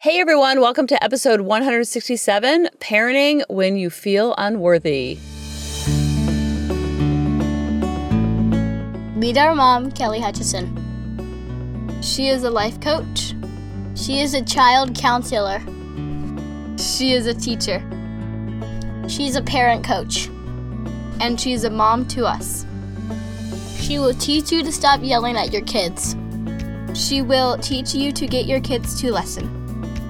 Hey everyone, welcome to episode 167, Parenting When You Feel Unworthy. Meet our mom, Kelly Hutchison. She is a life coach. She is a child counselor. She is a teacher. She's a parent coach. And she's a mom to us. She will teach you to stop yelling at your kids. She will teach you to get your kids to listen.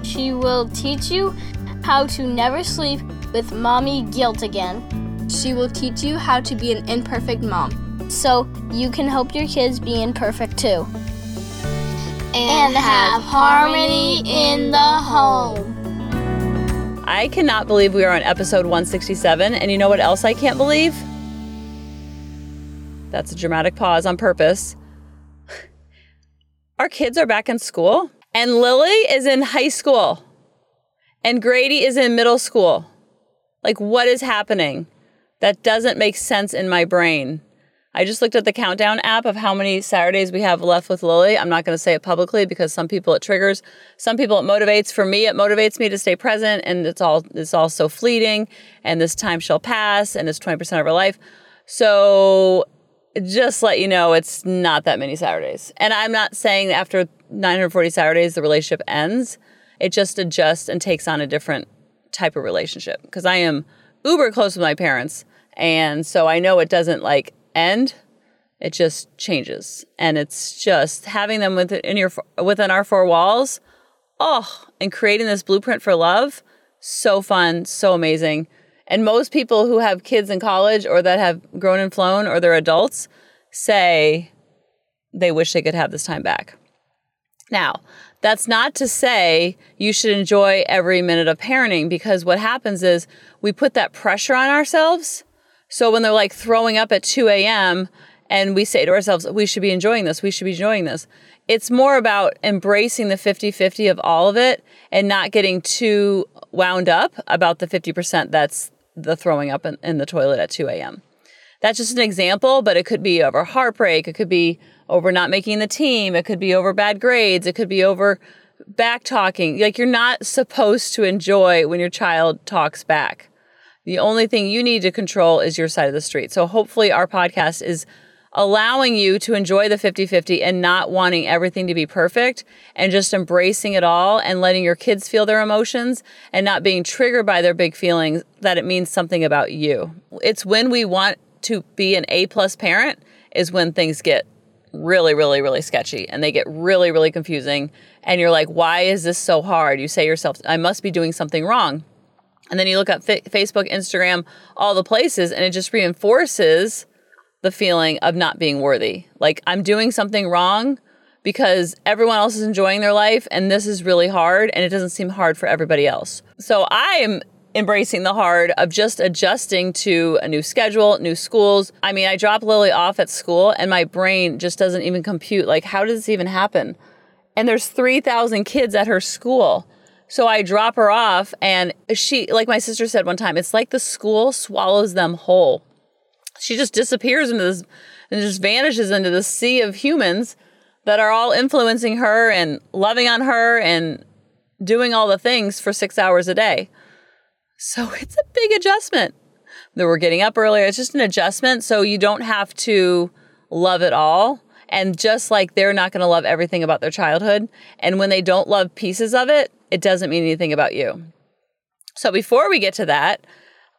She will teach you how to never sleep with mommy guilt again. She will teach you how to be an imperfect mom, so you can help your kids be imperfect too. And have harmony in the home. I cannot believe we are on episode 167, and you know what else I can't believe? That's a dramatic pause on purpose. Our kids are back in school. And Lily is in high school. And Grady is in middle school. Like, what is happening? That doesn't make sense in my brain. I just looked at the countdown app of how many Saturdays we have left with Lily. I'm not going to say it publicly because some people it triggers. Some people it motivates. For me, it motivates me to stay present. And it's all so fleeting. And this time shall pass. And it's 20% of her life. So just let you know, it's not that many Saturdays. And I'm not saying after 940 Saturdays, the relationship ends. It just adjusts and takes on a different type of relationship. Because I am uber close with my parents. And so I know it doesn't like end. It just changes. And it's just having them within our four walls. Oh, and creating this blueprint for love. So fun. So amazing. And most people who have kids in college or that have grown and flown or they're adults say they wish they could have this time back. Now, that's not to say you should enjoy every minute of parenting, because what happens is we put that pressure on ourselves. So when they're like throwing up at 2 a.m. and we say to ourselves, we should be enjoying this, we should be enjoying this. It's more about embracing the 50-50 of all of it and not getting too wound up about the 50% that's the throwing up in the toilet at 2 a.m. That's just an example, but it could be over heartbreak. It could be over not making the team. It could be over bad grades. It could be over back talking. Like, you're not supposed to enjoy when your child talks back. The only thing you need to control is your side of the street. So hopefully our podcast is allowing you to enjoy the 50-50 and not wanting everything to be perfect and just embracing it all and letting your kids feel their emotions and not being triggered by their big feelings that it means something about you. It's when we want to be an A+ parent is when things get really, really, really sketchy and they get really, really confusing. And you're like, why is this so hard? You say to yourself, I must be doing something wrong. And then you look at Facebook, Instagram, all the places, and it just reinforces the feeling of not being worthy. Like, I'm doing something wrong because everyone else is enjoying their life and this is really hard and it doesn't seem hard for everybody else. So I am embracing the hard of just adjusting to a new schedule, new schools. I mean, I drop Lily off at school and my brain just doesn't even compute. Like, how does this even happen? And there's 3,000 kids at her school. So I drop her off and she, like my sister said one time, it's like the school swallows them whole. She just disappears into this and just vanishes into the sea of humans that are all influencing her and loving on her and doing all the things for 6 hours a day. So it's a big adjustment that we're getting up earlier. It's just an adjustment. So you don't have to love it all. And just like they're not going to love everything about their childhood. And when they don't love pieces of it, it doesn't mean anything about you. So before we get to that,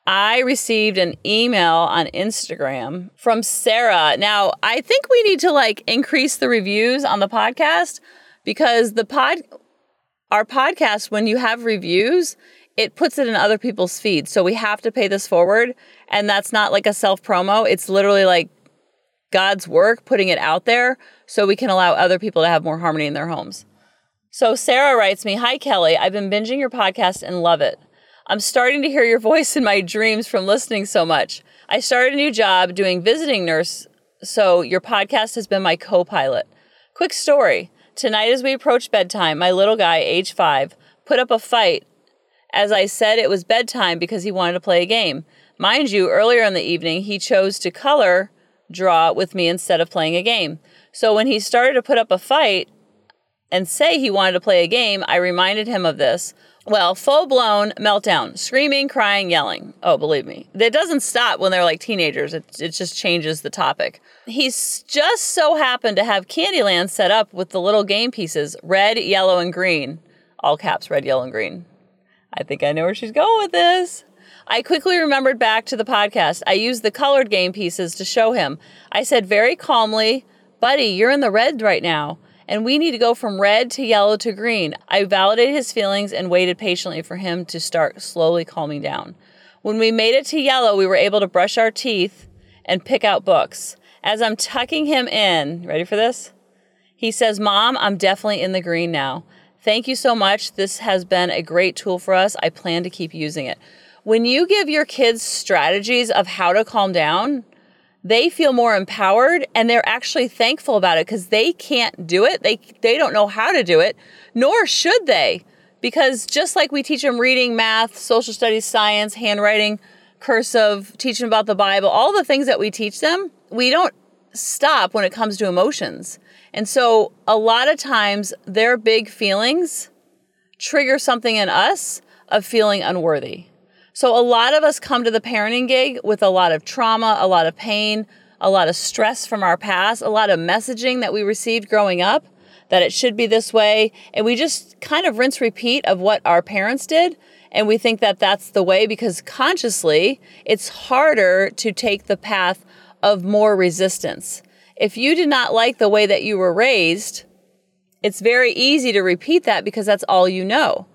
I received an email on Instagram from Sarah. Now, I think we need to increase the reviews on the podcast, because our podcast, when you have reviews, it puts it in other people's feeds. So we have to pay this forward. And that's not like a self-promo. It's literally like God's work, putting it out there so we can allow other people to have more harmony in their homes. So Sarah writes me, "Hi, Kelly. I've been binging your podcast and love it. I'm starting to hear your voice in my dreams from listening so much. I started a new job doing visiting nurse, so your podcast has been my co-pilot. Quick story. Tonight as we approached bedtime, my little guy, age 5, put up a fight as I said it was bedtime because he wanted to play a game. Mind you, earlier in the evening, he chose to color draw with me instead of playing a game. So when he started to put up a fight, and say he wanted to play a game, I reminded him of this. Well, full-blown meltdown, screaming, crying, yelling. Oh, believe me. It doesn't stop when they're like teenagers. It just changes the topic. He's just so happened to have Candyland set up with the little game pieces, red, yellow, and green. All caps, red, yellow, and green. I think I know where she's going with this. I quickly remembered back to the podcast. I used the colored game pieces to show him. I said very calmly, buddy, you're in the red right now, and we need to go from red to yellow to green. I validated his feelings and waited patiently for him to start slowly calming down. When we made it to yellow, we were able to brush our teeth and pick out books. As I'm tucking him in, ready for this? He says, Mom, I'm definitely in the green now. Thank you so much. This has been a great tool for us. I plan to keep using it. When you give your kids strategies of how to calm down, they feel more empowered and they're actually thankful about it because they can't do it. They don't know how to do it, nor should they, because just like we teach them reading, math, social studies, science, handwriting, cursive, teach them about the Bible, all the things that we teach them, we don't stop when it comes to emotions. And so a lot of times their big feelings trigger something in us of feeling unworthy. So a lot of us come to the parenting gig with a lot of trauma, a lot of pain, a lot of stress from our past, a lot of messaging that we received growing up that it should be this way. And we just kind of rinse repeat of what our parents did. And we think that that's the way because consciously it's harder to take the path of more resistance. If you did not like the way that you were raised, it's very easy to repeat that because that's all you know.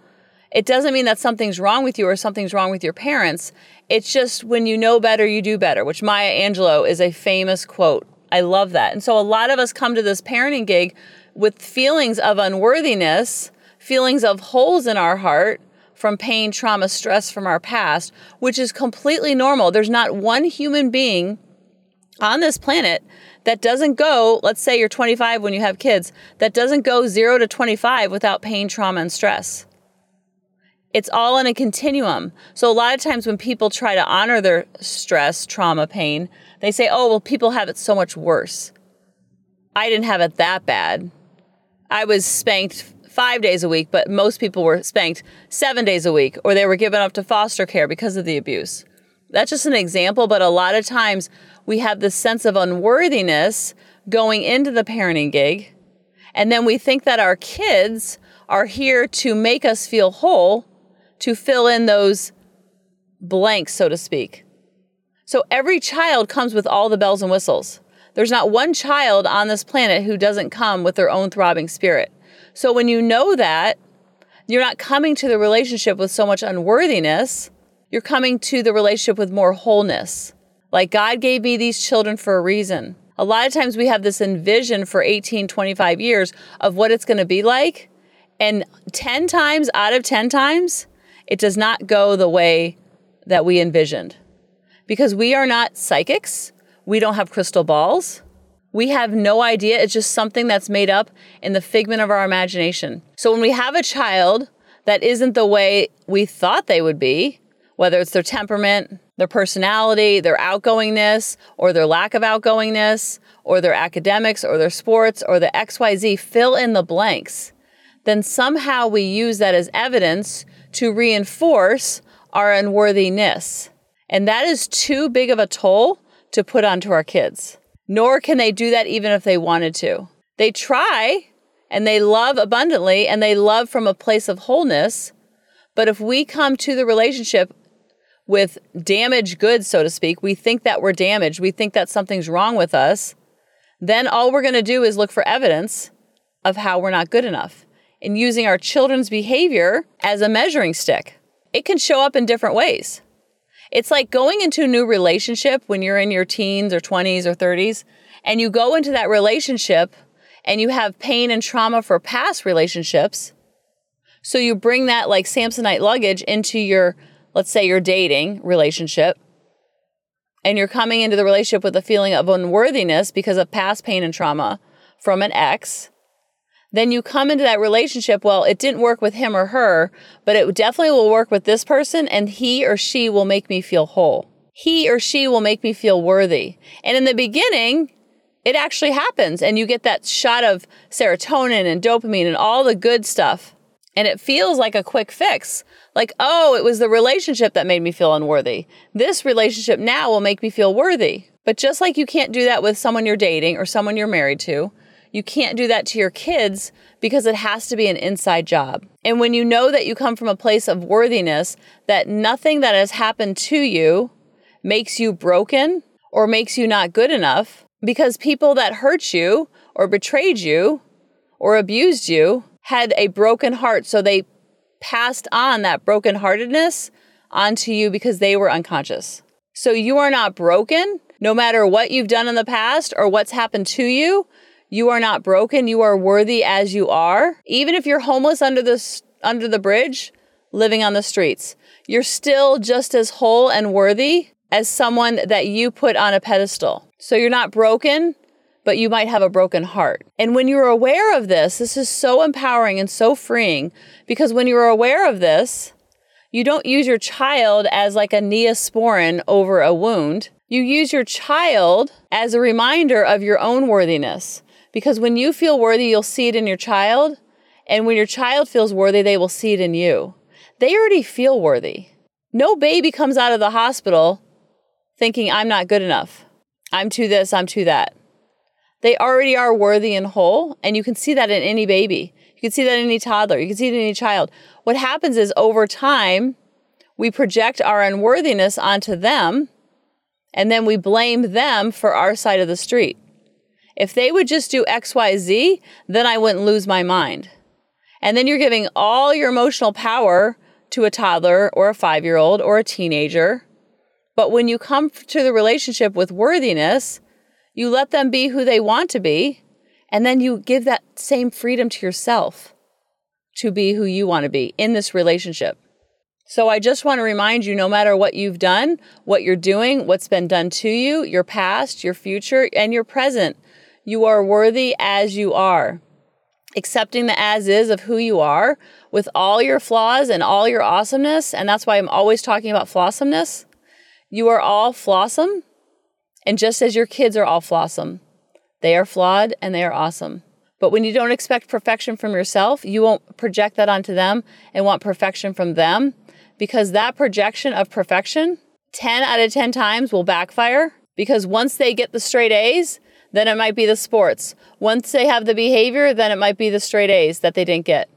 It doesn't mean that something's wrong with you or something's wrong with your parents. It's just when you know better, you do better, which Maya Angelou is a famous quote. I love that. And so a lot of us come to this parenting gig with feelings of unworthiness, feelings of holes in our heart from pain, trauma, stress from our past, which is completely normal. There's not one human being on this planet that doesn't go, let's say you're 25 when you have kids, that doesn't go 0 to 25 without pain, trauma, and stress. It's all in a continuum. So a lot of times when people try to honor their stress, trauma, pain, they say, oh, well, people have it so much worse. I didn't have it that bad. I was spanked 5 days a week, but most people were spanked 7 days a week, or they were given up to foster care because of the abuse. That's just an example, but a lot of times we have this sense of unworthiness going into the parenting gig, and then we think that our kids are here to make us feel whole, to fill in those blanks, so to speak. So every child comes with all the bells and whistles. There's not one child on this planet who doesn't come with their own throbbing spirit. So when you know that, you're not coming to the relationship with so much unworthiness. You're coming to the relationship with more wholeness. Like, God gave me these children for a reason. A lot of times we have this envision for 18, 25 years of what it's going to be like. And 10 times out of 10 times, it does not go the way that we envisioned. Because we are not psychics. We don't have crystal balls. We have no idea. It's just something that's made up in the figment of our imagination. So when we have a child that isn't the way we thought they would be, whether it's their temperament, their personality, their outgoingness, or their lack of outgoingness, or their academics, or their sports, or the XYZ, fill in the blanks, then somehow we use that as evidence to reinforce our unworthiness. And that is too big of a toll to put onto our kids. Nor can they do that even if they wanted to. They try, and they love abundantly, and they love from a place of wholeness. But if we come to the relationship with damaged goods, so to speak, we think that we're damaged, we think that something's wrong with us, then all we're going to do is look for evidence of how we're not good enough. And using our children's behavior as a measuring stick. It can show up in different ways. It's like going into a new relationship when you're in your teens or 20s or 30s, and you go into that relationship and you have pain and trauma for past relationships. So you bring that like Samsonite luggage into your, let's say your dating relationship, and you're coming into the relationship with a feeling of unworthiness because of past pain and trauma from an ex. Then you come into that relationship, well, it didn't work with him or her, but it definitely will work with this person, and he or she will make me feel whole. He or she will make me feel worthy. And in the beginning, it actually happens. And you get that shot of serotonin and dopamine and all the good stuff. And it feels like a quick fix. Like, oh, it was the relationship that made me feel unworthy. This relationship now will make me feel worthy. But just like you can't do that with someone you're dating or someone you're married to, you can't do that to your kids because it has to be an inside job. And when you know that you come from a place of worthiness, that nothing that has happened to you makes you broken or makes you not good enough, because people that hurt you or betrayed you or abused you had a broken heart, so they passed on that brokenheartedness onto you because they were unconscious. So you are not broken, no matter what you've done in the past or what's happened to you. You are not broken. You are worthy as you are. Even if you're homeless under the bridge, living on the streets, you're still just as whole and worthy as someone that you put on a pedestal. So you're not broken, but you might have a broken heart. And when you're aware of this, this is so empowering and so freeing, because when you're aware of this, you don't use your child as like a neosporin over a wound. You use your child as a reminder of your own worthiness. Because when you feel worthy, you'll see it in your child. And when your child feels worthy, they will see it in you. They already feel worthy. No baby comes out of the hospital thinking, I'm not good enough. I'm too this, I'm too that. They already are worthy and whole. And you can see that in any baby. You can see that in any toddler. You can see it in any child. What happens is over time, we project our unworthiness onto them. And then we blame them for our side of the street. If they would just do X, Y, Z, then I wouldn't lose my mind. And then you're giving all your emotional power to a toddler or a 5-year-old or a teenager. But when you come to the relationship with worthiness, you let them be who they want to be. And then you give that same freedom to yourself to be who you want to be in this relationship. So I just want to remind you, no matter what you've done, what you're doing, what's been done to you, your past, your future, and your present, you are worthy as you are. Accepting the as is of who you are with all your flaws and all your awesomeness. And that's why I'm always talking about flossomeness. You are all flawsome. And just as your kids are all flawsome, they are flawed and they are awesome. But when you don't expect perfection from yourself, you won't project that onto them and want perfection from them, because that projection of perfection 10 out of 10 times will backfire, because once they get the straight A's, then it might be the sports. Once they have the behavior, then it might be the straight A's that they didn't get.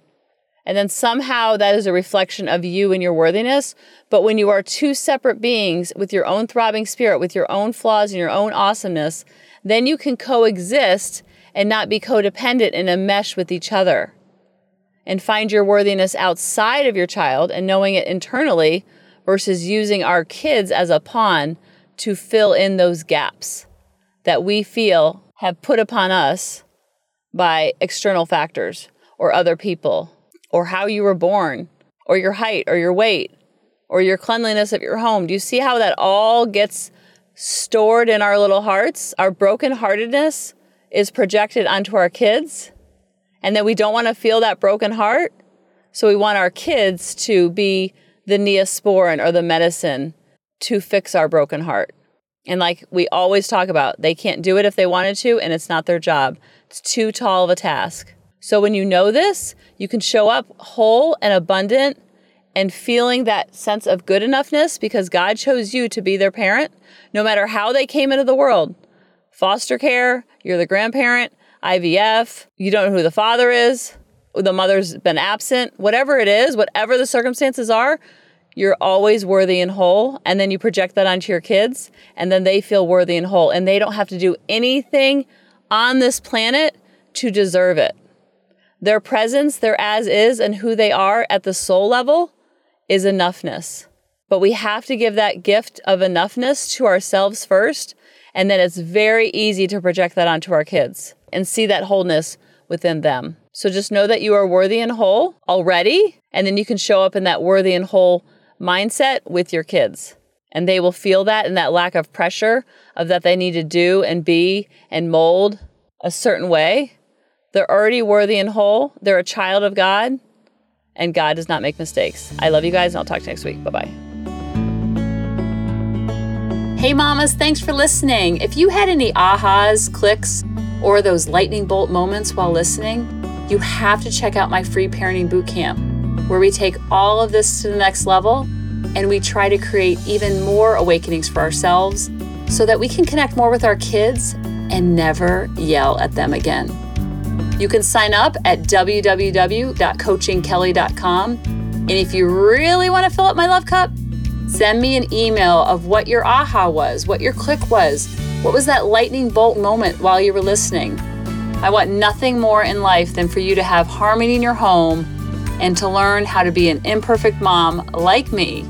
And then somehow that is a reflection of you and your worthiness. But when you are two separate beings with your own throbbing spirit, with your own flaws and your own awesomeness, then you can coexist and not be codependent and a mesh with each other. And find your worthiness outside of your child and knowing it internally, versus using our kids as a pawn to fill in those gaps that we feel have put upon us by external factors or other people or how you were born or your height or your weight or your cleanliness of your home. Do you see how that all gets stored in our little hearts? Our brokenheartedness is projected onto our kids, and then we don't want to feel that broken heart. So we want our kids to be the neosporin or the medicine to fix our broken heart. And like we always talk about, they can't do it if they wanted to, and it's not their job. It's too tall of a task. So when you know this, you can show up whole and abundant and feeling that sense of good enoughness, because God chose you to be their parent, no matter how they came into the world. Foster care, you're the grandparent, IVF, you don't know who the father is, the mother's been absent, whatever it is, whatever the circumstances are, you're always worthy and whole. And then you project that onto your kids, and then they feel worthy and whole, and they don't have to do anything on this planet to deserve it. Their presence, their as is, and who they are at the soul level is enoughness. But we have to give that gift of enoughness to ourselves first, and then it's very easy to project that onto our kids and see that wholeness within them. So just know that you are worthy and whole already, and then you can show up in that worthy and whole mindset with your kids, and they will feel that, and that lack of pressure of that they need to do and be and mold a certain way. They're already worthy and whole. They're a child of God, and God does not make mistakes. I love you guys, and I'll talk to you next week. Bye-bye. Hey mamas, thanks for listening. If you had any ahas, clicks, or those lightning bolt moments while listening, you have to check out my free parenting bootcamp, where we take all of this to the next level and we try to create even more awakenings for ourselves so that we can connect more with our kids and never yell at them again. You can sign up at www.coachingkelly.com. And if you really want to fill up my love cup, send me an email of what your aha was, what your click was, what was that lightning bolt moment while you were listening. I want nothing more in life than for you to have harmony in your home and to learn how to be an imperfect mom like me,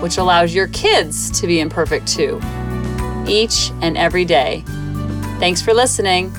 which allows your kids to be imperfect too, each and every day. Thanks for listening.